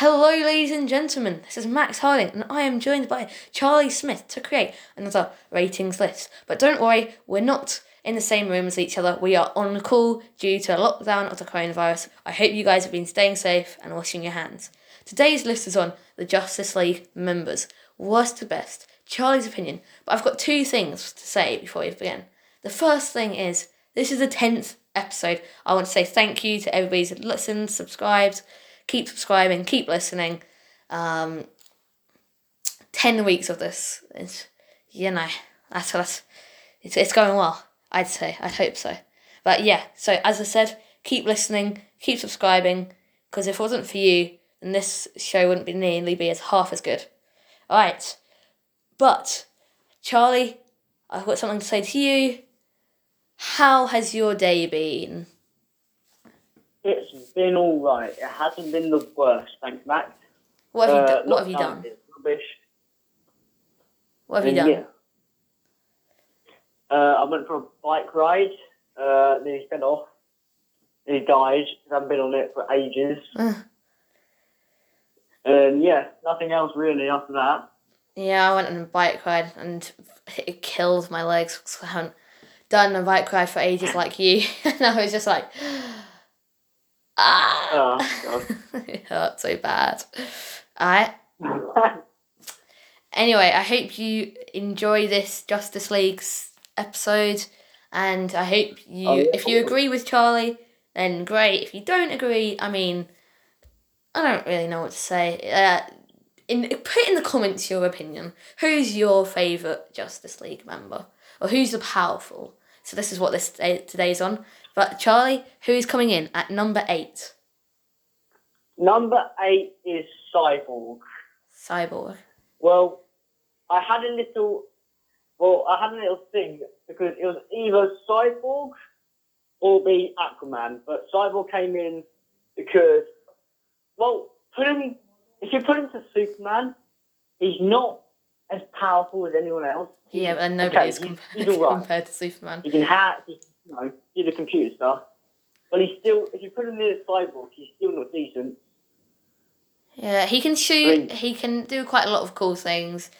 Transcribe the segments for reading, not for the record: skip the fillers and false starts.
Hello, ladies and gentlemen, this is Max Harding, and I am joined by Charlie Smith to create another ratings list. But don't worry, we're not in the same room as each other. We are on call due to a lockdown of the coronavirus. I hope you guys have been staying safe and washing your hands. Today's list is on the Justice League members. Worst to best, Charlie's opinion. But I've got two things to say before we begin. The first thing is, this is the 10th episode. I want to say thank you to everybody who's listened, subscribed. Keep subscribing, keep listening. 10 weeks of this. It's, you know, it's going well, I'd say. I'd hope so. But yeah, so as I said, keep listening, keep subscribing, because if it wasn't for you, then this show wouldn't be nearly be as half as good. All right. But, Charlie, I've got something to say to you. How has your day been? It's been all right. It hasn't been the worst, thanks, Max. What have you done? It's rubbish. What have you done? Yeah. I went for a bike ride. Then he fell off. Then he died. I haven't been on it for ages. And yeah, nothing else really after that. Yeah, I went on a bike ride and it killed my legs because I haven't done a bike ride for ages like you. And I was just like... Oh, it hurt so bad. Alright. Anyway, I hope you enjoy this Justice League's episode, and I hope you... If you agree with Charlie, then great. If you don't agree, I mean, I don't really know what to say. Put in the comments your opinion. Who's your favourite Justice League member? Or who's the powerful? So this is what this today's on. But Charlie, who is coming in at number 8? Number 8 is Cyborg. Cyborg. Well, I had a little thing because it was either Cyborg or be Aquaman. But Cyborg came in because, well, if you put him to Superman, he's not as powerful as anyone else. Yeah, but nobody's compared to Superman. He can hack, do the computer stuff. But he's still, if you put him near the Cyborg, he's still not decent. Yeah, he can shoot, he can do quite a lot of cool things.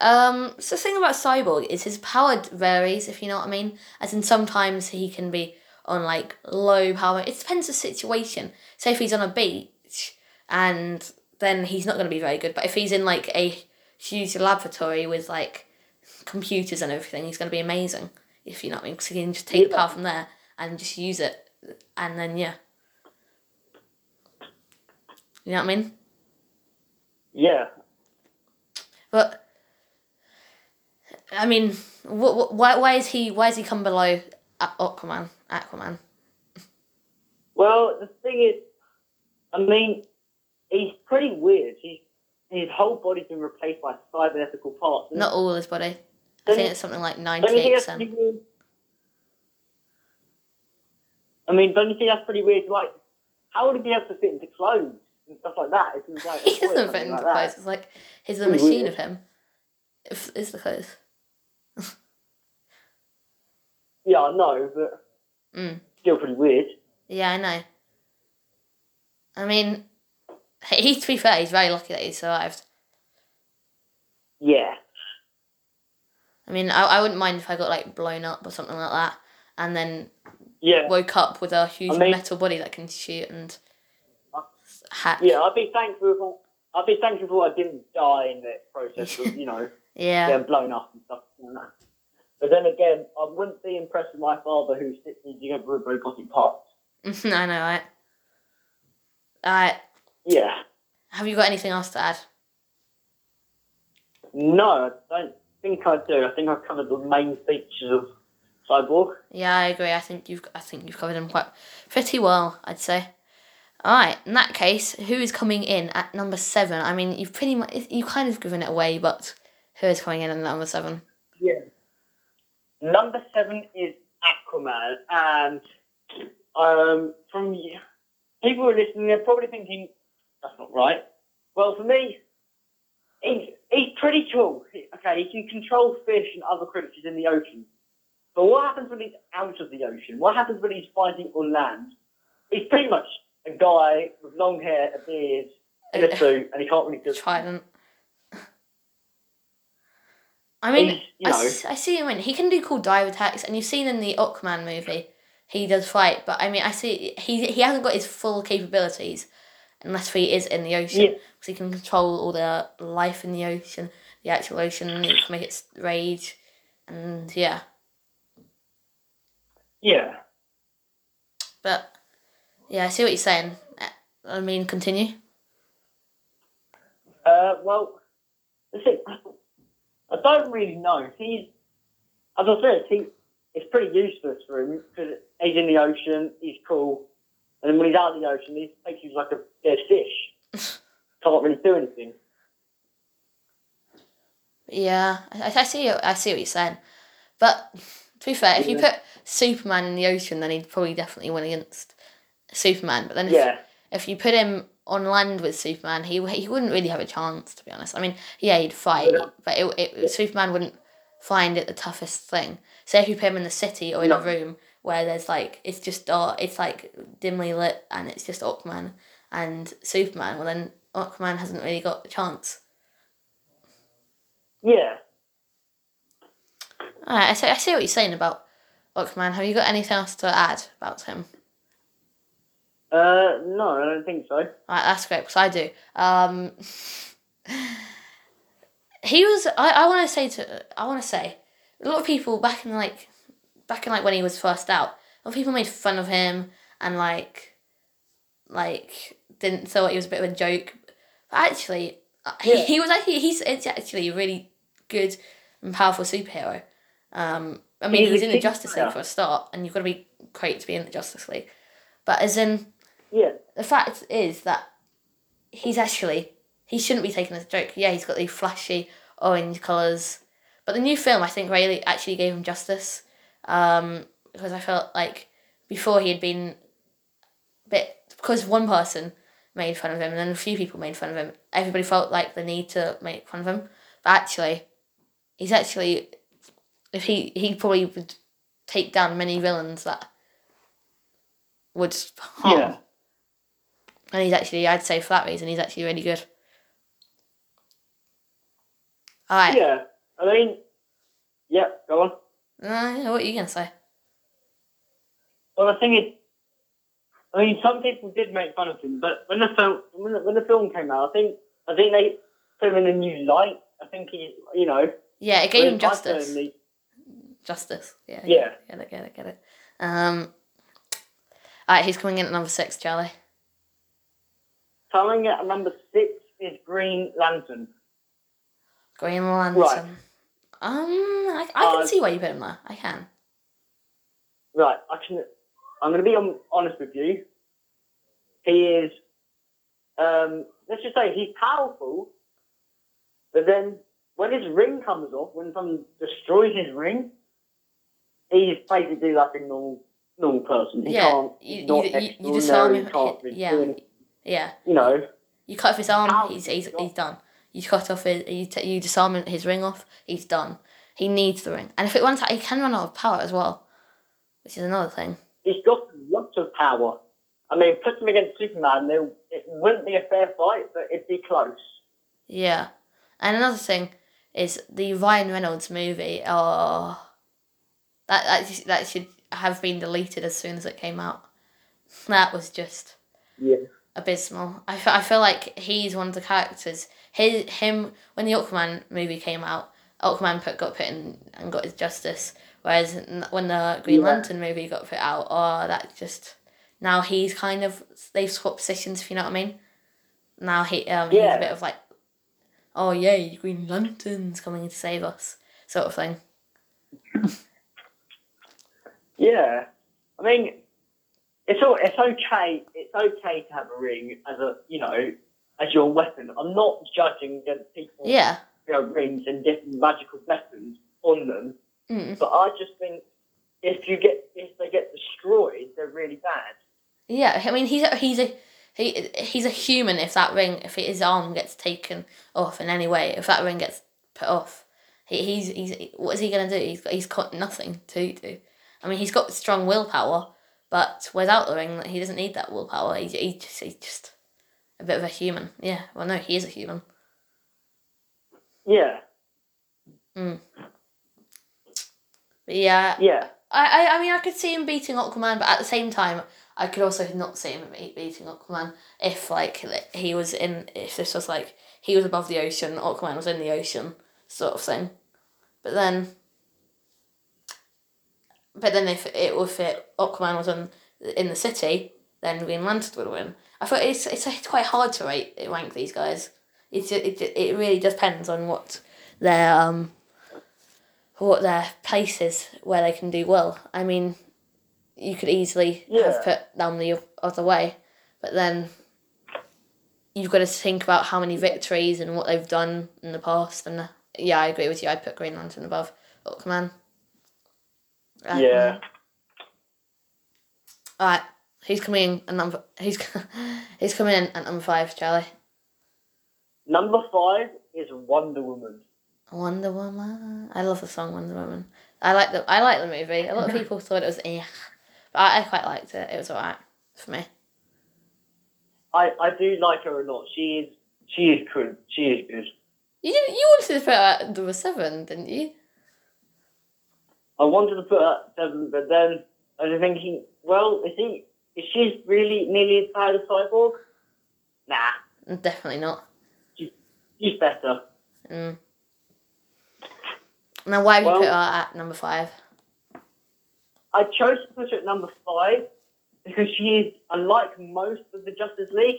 So the thing about Cyborg is his power varies, if you know what I mean. As in, sometimes he can be on, like, low power. It depends on the situation. Say if he's on a beach, and then he's not going to be very good. But if he's in, like, a huge laboratory with, like, computers and everything, he's going to be amazing. If you know what I mean, because you can just take the power from there and just use it, and then you know what I mean. Yeah. But I mean, why is he come below Aquaman? Well, the thing is, I mean, he's pretty weird. His whole body's been replaced by cybernetical parts. Not all his body. I think it's something like 98%. I mean, don't you think that's pretty weird? Like, how would he be able to fit into clothes and stuff like that? He doesn't fit into clothes. It's like, he's the machine of him. It's the clothes. Yeah, I know, but still pretty weird. Yeah, I know. I mean, to be fair, he's very lucky that he survived. Yeah. I mean, I wouldn't mind if I got, like, blown up or something like that, and then woke up with a huge metal body that can shoot and hack. Yeah, I'd be thankful I didn't die in the process of, getting blown up and stuff like that. But then again, I wouldn't be impressed with my father who sits using robotic parts. I know, right? Alright. Yeah. Have you got anything else to add? No, I don't. I think I do. I think I've covered the main features of Cyborg. Yeah, I agree. I think you've covered them quite pretty well, I'd say. All right. In that case, who is coming in at number 7? I mean, you've pretty much kind of given it away, but who is coming in at number 7? Yeah. Number 7 is Aquaman, and from people who are listening, they're probably thinking that's not right. Well, for me, he's pretty cool. Okay, he can control fish and other creatures in the ocean. But what happens when he's out of the ocean? What happens when he's fighting on land? He's pretty much a guy with long hair, a beard, gets out, and he can't really just trident. I mean, you know, I see him in. He can do cool dive attacks, and you've seen in the Aquaman movie, he does fight. But I mean, I see he hasn't got his full capabilities, unless he is in the ocean, because he can control all the life in the ocean, the actual ocean, and it can make it rage, and yeah. Yeah. But yeah, I see what you're saying. I mean, continue. Well, that's it. I don't really know. He's, as I said, it's pretty useless for him because he's in the ocean, he's cool, and then when he's out of the ocean, he thinks he's like a dead fish. Can't really do anything. Yeah, I see what you're saying. But to be fair, if you put Superman in the ocean, then he'd probably definitely win against Superman. But then if you put him on land with Superman, he wouldn't really have a chance, to be honest. I mean, yeah, he'd fight, but Superman wouldn't find it the toughest thing. Say if you put him in the city or in a room where there's like, it's just dark, it's like dimly lit, and it's just Aquaman and Superman, well then Aquaman hasn't really got a chance. Yeah. Alright, I see what you're saying about Aquaman. Have you got anything else to add about him? No, I don't think so. Right, that's great, because I do. He was. I want to say, a lot of people back in when he was first out, a lot of people made fun of him and like didn't thought he was a bit of a joke. But actually, he's actually a really good and powerful superhero. I mean, he's in the Justice League for a start, and you've got to be great to be in the Justice League. But as in, the fact is that he shouldn't be taken as a joke. Yeah, he's got the flashy orange colours. But the new film, I think, really actually gave him justice. Because I felt like before he had been a bit, because one person made fun of him and then a few people made fun of him, everybody felt like the need to make fun of him. But actually, he's actually, if he probably would take down many villains that would harm. Yeah. And he's actually, I'd say for that reason, he's actually really good. All right. Yeah, I mean, yeah, go on. What are you going to say? Well, the thing is, I mean, some people did make fun of him, but when the film came out, I think they put him in a new light. I think he, you know. Yeah, it gave him justice. Justice, yeah. Yeah. Get it. Alright, who's coming in at number 6, Charlie? Coming at number 6 is Green Lantern. Green Lantern. Right. I can see why you put him there. I can. Right, I'm going to be honest with you. He is, let's just say he's powerful, but then when his ring comes off, when someone destroys his ring, he's basically like a normal person. He can't. You disarm him. Yeah. You know. You cut off his arm. He's done. You cut off his. You disarm his ring off. He's done. He needs the ring, and if it runs out, he can run out of power as well, which is another thing. He's got lots of power. I mean, put him against Superman, it wouldn't be a fair fight, but it'd be close. Yeah, and another thing is the Ryan Reynolds movie. Oh, that should have been deleted as soon as it came out. That was just abysmal. I feel like he's one of the characters. When the Aquaman movie came out, Aquaman got put in and got his justice, whereas when the Green Lantern movie got put out, now he's kind of, they've swapped positions, if you know what I mean. Now he's a bit of like, oh yay, Green Lantern's coming to save us, sort of thing. Yeah, I mean, it's okay to have a ring as a, you know, as your weapon. I'm not judging the people who have rings and different magical weapons on them, but I just think if they get destroyed, they're really bad. Yeah, I mean he's a human. If his arm gets taken off in any way, if that ring gets put off, he's what is he gonna do? He's got nothing to do. I mean, he's got strong willpower, but without the ring, he doesn't need that willpower. He's just a A bit of a human. Yeah. Well, no, he is a human. Yeah. Mm. But yeah. Yeah. I mean, I could see him beating Aquaman, but at the same time, I could also not see him beating Aquaman if, like, he was in... If this was, like, he was above the ocean, Aquaman was in the ocean, sort of thing. But then... if it would fit Aquaman was in the city, then Green Lantern would win. I thought it's quite hard to rank these guys. It really depends on what their place is where they can do well. I mean, you could easily have put down the other way, but then you've got to think about how many victories and what they've done in the past. And yeah, I agree with you. I'd put Green Lantern above Aquaman. Yeah. All right. Who's coming in at number five, Charlie? Number five is Wonder Woman. Wonder Woman. I love the song Wonder Woman. I like the movie. A lot of people thought it was but I quite liked it. It was alright for me. I do like her a lot. She is cool. She is good. You wanted to put her at number seven, didn't you? I wanted to put her at seven, but then I was thinking, well, is she really nearly as bad as Cyborg? Nah. Definitely not. She's better. Mm. Now, why have you put her at number five? I chose to put her at number five because she is, unlike most of the Justice League,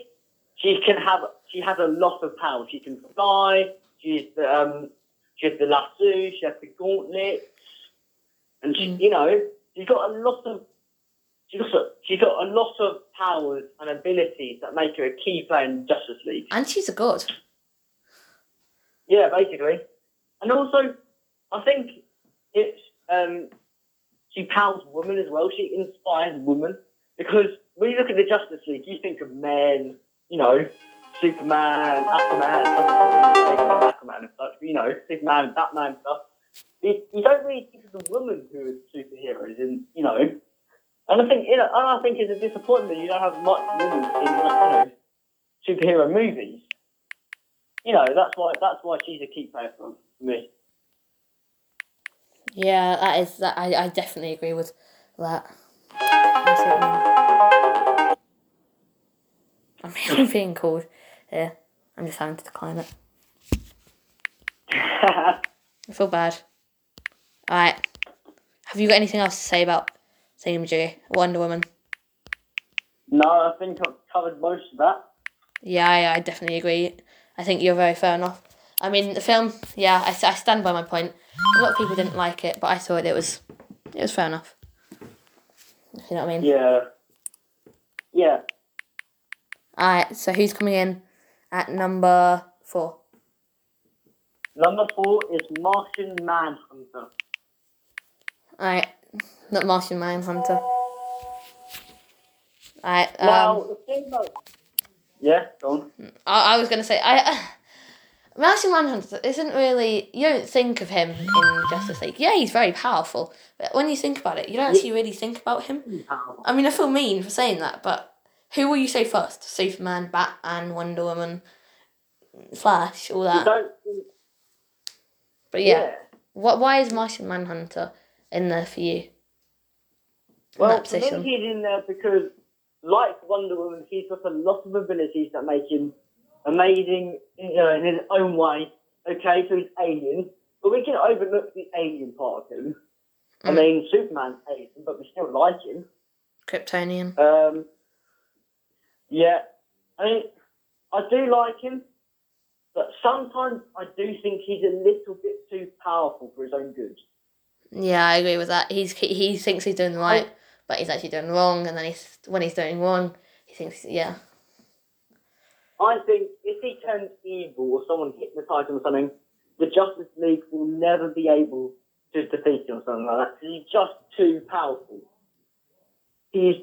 she has a lot of power. She can fly, she has the lasso, she has the gauntlet, and she's got a lot of powers and abilities that make her a key player in Justice League. And she's a god. Yeah, basically. And also, I think it's she powers women as well. She inspires women. Because when you look at the Justice League, you think of men, you know, Superman, Aquaman and such, but, you know, Superman, Batman and stuff. You don't really think of the women who are superheroes, and, you know, and I think it's a disappointment you don't have much women in, superhero movies. You know, that's why she's a key player for me. Yeah, that is that. I definitely agree with that. I'm really being called. Yeah, I'm just having to decline it. I feel bad. All right. Have you got anything else to say about Team G, Wonder Woman? No, I think I've covered most of that. Yeah, I definitely agree. I think you're very fair enough. I mean, the film, yeah, I stand by my point. A lot of people didn't like it, but I thought it was fair enough. You know what I mean? Yeah. Yeah. All right, so who's coming in at number four? Number four is Martian Manhunter. All right, not Martian Manhunter. All right. The thing about... Yeah, go on. I was going to say... Martian Manhunter isn't really... You don't think of him in Justice League. Yeah, he's very powerful. But when you think about it, you don't actually really think about him. I mean, I feel mean for saying that, but who will you say first? Superman, Batman, Wonder Woman, Flash, all that. But yeah. Why is Martian Manhunter in there for you? Well, I think he's in there because, like Wonder Woman, he's got a lot of abilities that make him amazing, you know, in his own way. Okay, so he's alien, but we can overlook the alien part of him. Mm. I mean, Superman's alien, but we still like him. Kryptonian. Yeah, I mean, I do like him. But sometimes I do think he's a little bit too powerful for his own good. Yeah, I agree with that. He thinks he's doing right, but he's actually doing wrong. And then when he's doing wrong, he thinks, yeah. I think if he turns evil or someone hypnotised him or something, the Justice League will never be able to defeat him or something like that. He's just too powerful. He's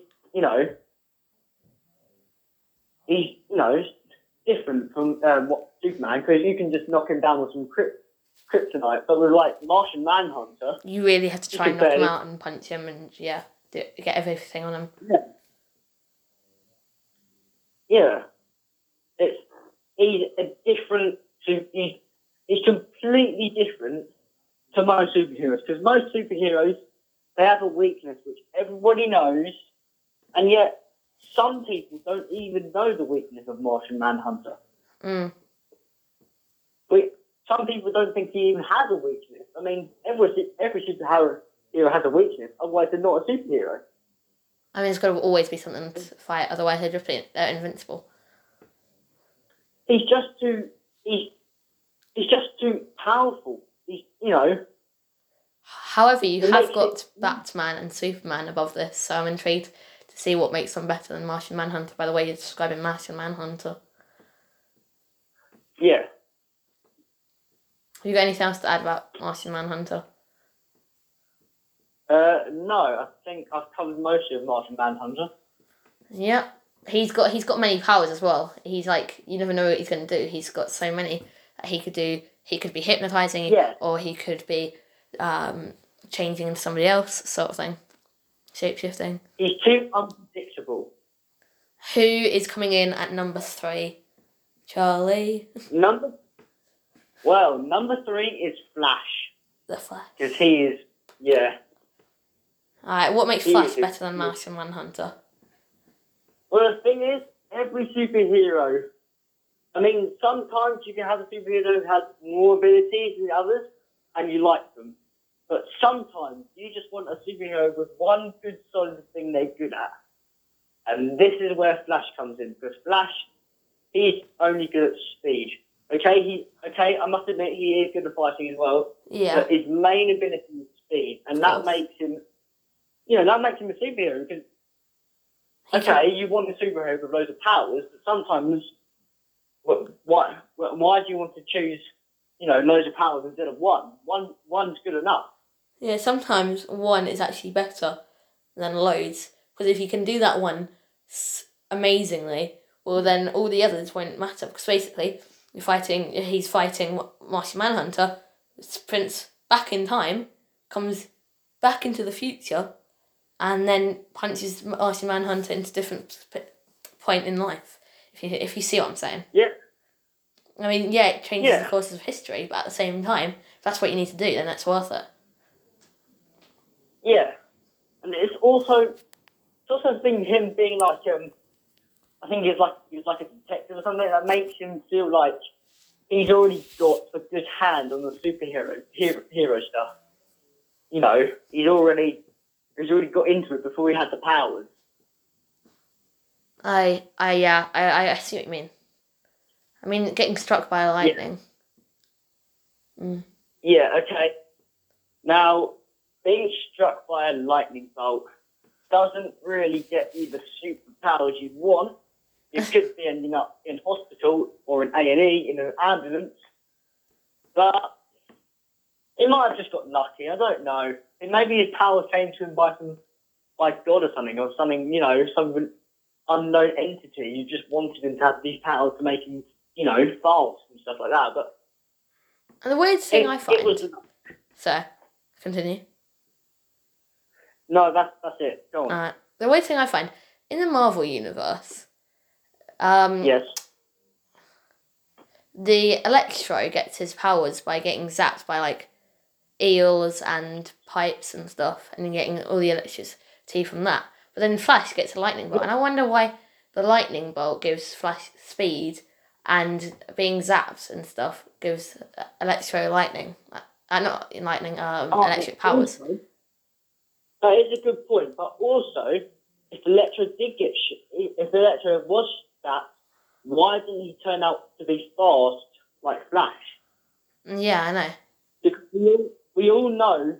different from what Superman, because you can just knock him down with some kryptonite, but with like Martian Manhunter, you really have to try and knock him out and punch him and get everything on him. Yeah, that is a different, is completely different to most superheroes, because most superheroes, they have a weakness which everybody knows, and yet some people don't even know the weakness of Martian Manhunter. Mm. Some people don't think he even has a weakness. I mean, every superhero has a weakness, otherwise they're not a superhero. I mean, there's got to always be something to fight, otherwise they're invincible. He's just too powerful. He's, you know. However, you have got Batman and Superman above this, so I'm intrigued to see what makes them better than Martian Manhunter, by the way you're describing Martian Manhunter. Yeah. Have you got anything else to add about Martian Manhunter? No, I think I've covered most of Martian Manhunter. Yeah, he's got many powers as well. He's like, you never know what he's going to do. He's got so many that he could do. He could be hypnotising, yeah, or he could be changing into somebody else, sort of thing. Shapeshifting. He's too unpredictable. Who is coming in at number 3? Charlie. Number 3 is Flash. The Flash. Because he is, yeah. Alright, what makes Flash better than Martian Manhunter? Well, the thing is, every superhero, I mean, sometimes you can have a superhero who has more abilities than others, and you like them. But sometimes you just want a superhero with one good solid thing they're good at. And this is where Flash comes in, because Flash, he's only good at speed. Okay, I must admit he is good at fighting as well. Yeah. But his main ability is speed, and that makes him, you know, that makes him a superhero, because you want a superhero with loads of powers, but sometimes why do you want to choose, you know, loads of powers instead of one? One's good enough. Yeah, sometimes one is actually better than loads, because if you can do that one amazingly, well then all the others won't matter, because basically he's fighting Martian Manhunter, sprints back in time, comes back into the future, and then punches Martian Manhunter into a different point in life, if you see what I'm saying. Yeah. I mean, yeah, it changes the courses of history, but at the same time, if that's what you need to do, then that's worth it. Yeah. And it's also being him being like, I think he's like a detective or something, that makes him feel like he's already got a good hand on the hero stuff. You know, he's already got into it before he had the powers. I see what you mean. I mean, getting struck by lightning. Yeah. Mm. Yeah, okay. Now, being struck by a lightning bolt doesn't really get you the superpowers you want. You could be ending up in hospital or an A&E in an ambulance, but he might have just got lucky. I don't know. And maybe his power came to him by God or something. You know, some unknown entity. You just wanted him to have these powers to make him, you know, fast and stuff like that. But and the weird thing I find. So, continue. No, that's it. Go on. The weird thing I find in the Marvel universe. Yes. The Electro gets his powers by getting zapped by like eels and pipes and stuff, and getting all the electricity from that. But then Flash gets a lightning bolt, and I wonder why the lightning bolt gives Flash speed, and being zapped and stuff gives Electro electric powers. That is a good point, but also if Electro was zapped, why didn't he turn out to be fast like Flash? Yeah, I know. Because we all know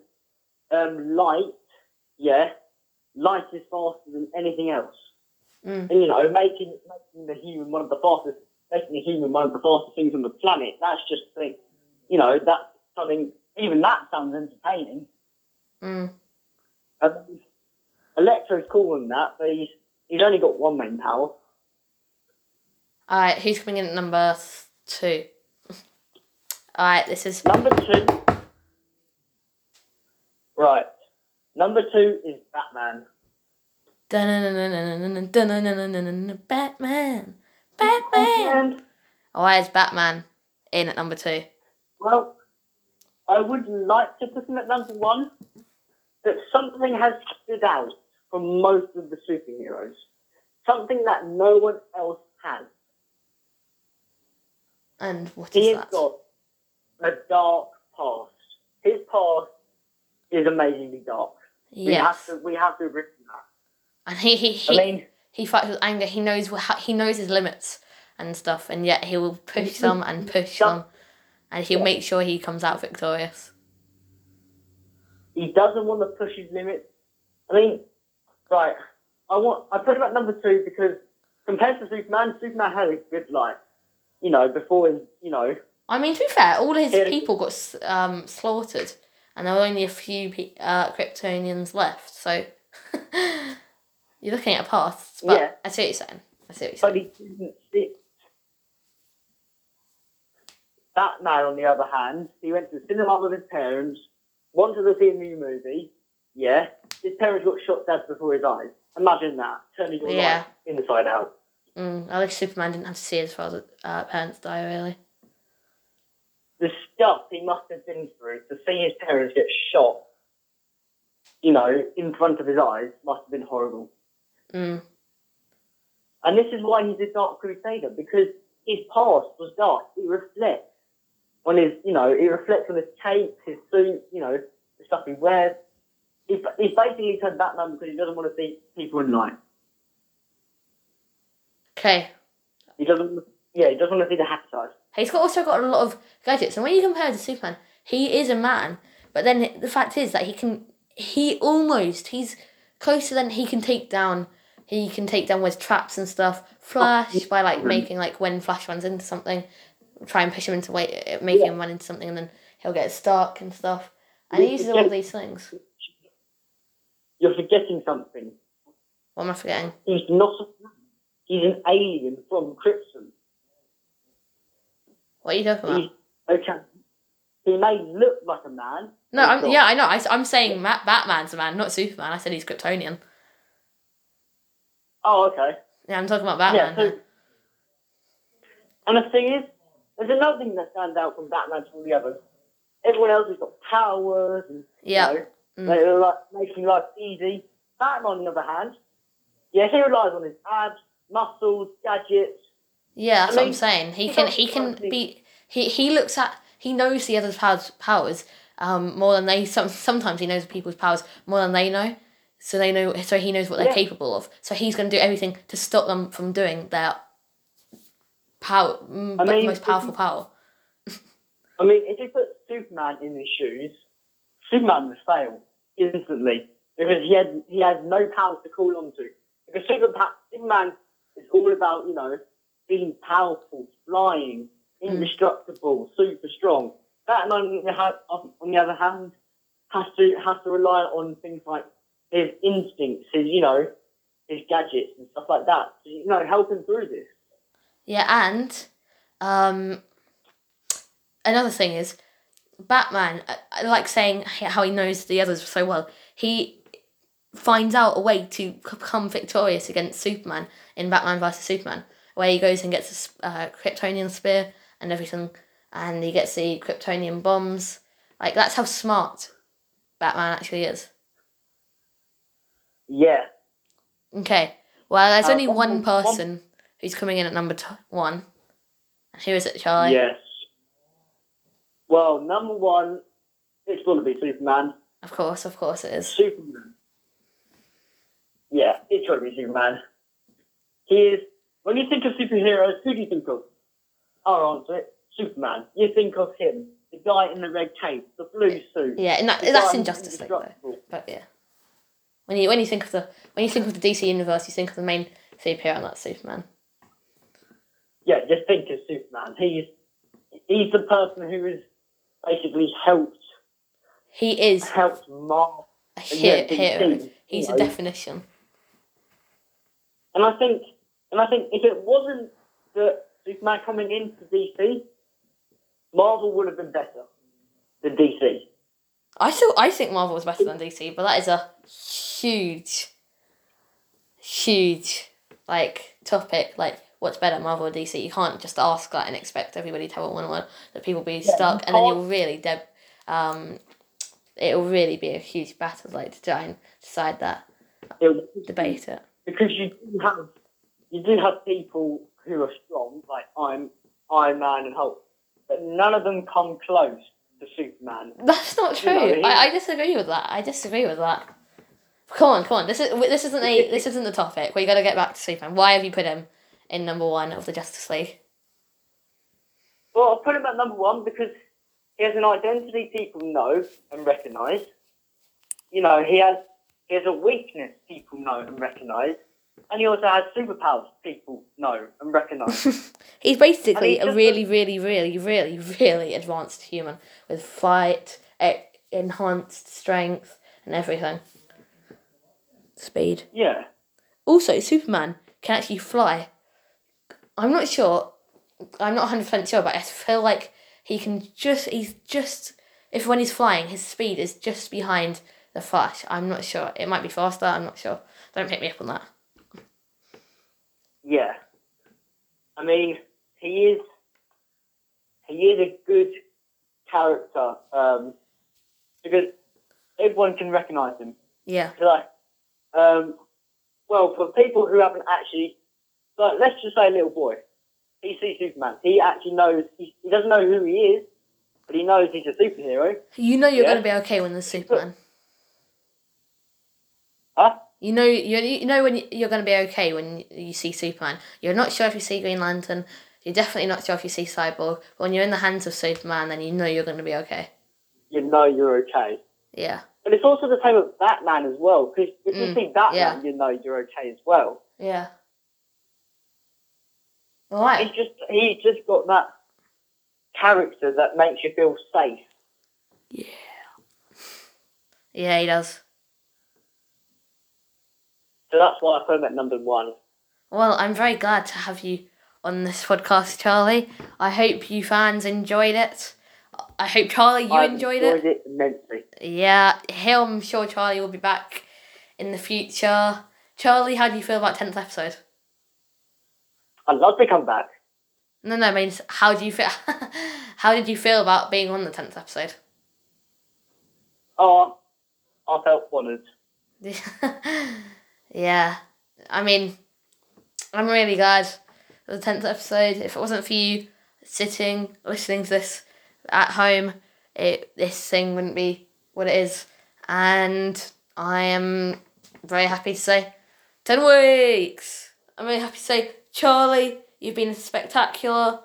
light is faster than anything else. Mm. And, you know, making the human one of the fastest things on the planet, that's just thing, you know, that's something, even that sounds entertaining. Mm. Electro's cooler than that, but he's only got one main power. Alright, who's coming in at number 2? Alright, this is... Number 2. Right. Number 2 is Batman. Batman. Batman. Why is Batman in at number 2? Well, I would like to put him at number 1, but something has stood out from most of the superheroes. Something that no one else has. And what is that? He's got a dark past. His past is amazingly dark. Yes. We have to agree with that. And he fights with anger. He knows his limits and stuff, and yet he will push them and push them, and he'll make sure he comes out victorious. He doesn't want to push his limits. Right. I put him at number 2 because compared to Superman, Superman had a good life. Before his, to be fair, all his people got slaughtered, and there were only a few Kryptonians left, so you're looking at a past, but yeah. I see what you're saying. But he didn't see. Batman, on the other hand, he went to the cinema with his parents, wanted to see a new movie, yeah, his parents got shot dead before his eyes. Imagine that, turning your life inside out. I wish Superman didn't have to see his father's parents die, really. The stuff he must have been through to see his parents get shot, in front of his eyes, must have been horrible. And this is why he's a Dark Crusader, because his past was dark. It reflects on his cape, his suit, the stuff he wears. He's basically turned Batman because he doesn't want to see people in light. Okay. He doesn't want to see the happy side. He's also got a lot of gadgets, and when you compare him to Superman, he is a man, but then the fact is that he's closer than he can take down. He can take down with traps and stuff. Flash, by making when Flash runs into something, try and push him into him run into something, and then he'll get stuck and stuff. And he uses all these things. You're forgetting something. What am I forgetting? He's not a man. He's an alien from Krypton. What are you talking about? Okay. He may look like a man. No, I know. I'm saying Batman's a man, not Superman. I said he's Kryptonian. Oh, okay. Yeah, I'm talking about Batman. Yeah, and the thing is, there's another thing that stands out from Batman to all the others. Everyone else has got powers and, they're making life easy. Batman, on the other hand, he relies on his abs, muscles, gadgets. Yeah, that's what I'm saying. He knows the other's powers more than they. Sometimes he knows people's powers more than they know. So he knows what they're capable of. So he's going to do everything to stop them from doing their power, most powerful power. If you put Superman in his shoes, Superman would fail instantly because he has no powers to call on to. Because Superman is all about being powerful, flying, indestructible, super strong. Batman, on the other hand, has to rely on things like his instincts, his gadgets and stuff like that. So, help him through this. Yeah, and another thing is Batman, I like saying how he knows the others so well. He finds out a way to become victorious against Superman in Batman vs Superman, where he goes and gets a Kryptonian spear and everything, and he gets the Kryptonian bombs. That's how smart Batman actually is. Yeah. Okay. Well, there's only one person who's coming in at number 1. Who is it, Charlie? Yes. Well, number 1, it's going to be Superman. Of course it is. Superman. Yeah, it's going to be Superman. He is... When you think of superheroes, who do you think of? I'll answer it. Superman. You think of him. The guy in the red cape, the blue suit. Yeah, and that's in Justice League, though. But, yeah. When you think of the DC universe, you think of the main superhero, and that's Superman. Yeah, just think of Superman. He's the person who has basically helped. He is helped Marvel. A hero. He's a definition. And I think if it wasn't that Superman coming into DC, Marvel would have been better than DC. I think Marvel was better than DC, but that is a huge topic. what's better, Marvel or DC? You can't just ask that and expect everybody to have a one-on-one. That people be stuck, and then you'll really it'll really be a huge battle, like, to try and decide that, debate it. Because you do have people who are strong, like Iron Man and Hulk, but none of them come close to Superman. That's not true. You know what I mean? I disagree with that. Come on. This isn't the topic. We got to get back to Superman. Why have you put him in number one of the Justice League? Well, I put him at number one because he has an identity people know and recognise. You know, he has a weakness people know and recognise. And he also has superpowers people know and recognise. He's basically a really, really, really, really, really advanced human with flight, enhanced strength and everything. Speed. Yeah. Also, Superman can actually fly. I'm not 100% sure, but I feel like if when he's flying, his speed is just behind the Flash. I'm not sure. It might be faster, I'm not sure. Don't pick me up on that. Yeah. I mean, he is a good character, because everyone can recognise him. Yeah. Like, well, for people who haven't actually, like, let's just say a little boy. He sees Superman. He actually knows, he doesn't know who he is, but he knows he's a superhero. You know you're going to be okay when there's Superman. Huh? You know when you're going to be okay when you see Superman. You're not sure if you see Green Lantern. You're definitely not sure if you see Cyborg. But when you're in the hands of Superman, then you know you're going to be okay. You know you're okay. Yeah. But it's also the same with Batman as well, because if you see Batman, you know you're okay as well. Yeah. Right. He's just got that character that makes you feel safe. Yeah. Yeah, he does. So that's why I put him at number one. Well, I'm very glad to have you on this podcast, Charlie. I hope you fans enjoyed it. I hope, Charlie, you enjoyed it. I enjoyed it immensely. Yeah, I'm sure Charlie will be back in the future. Charlie, how do you feel about 10th episode? I'd love to come back. No, I mean, how do you feel? How did you feel about being on the 10th episode? Oh, I felt honoured. Yeah, I mean, I'm really glad for the 10th episode. If it wasn't for you sitting, listening to this at home, this thing wouldn't be what it is. And I am very happy to say 10 weeks. I'm really happy to say, Charlie, you've been spectacular.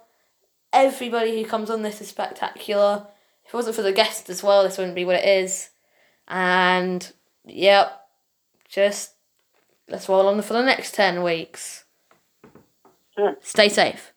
Everybody who comes on this is spectacular. If it wasn't for the guests as well, this wouldn't be what it is. And, yep, just let's roll on for the next 10 weeks. Stay safe.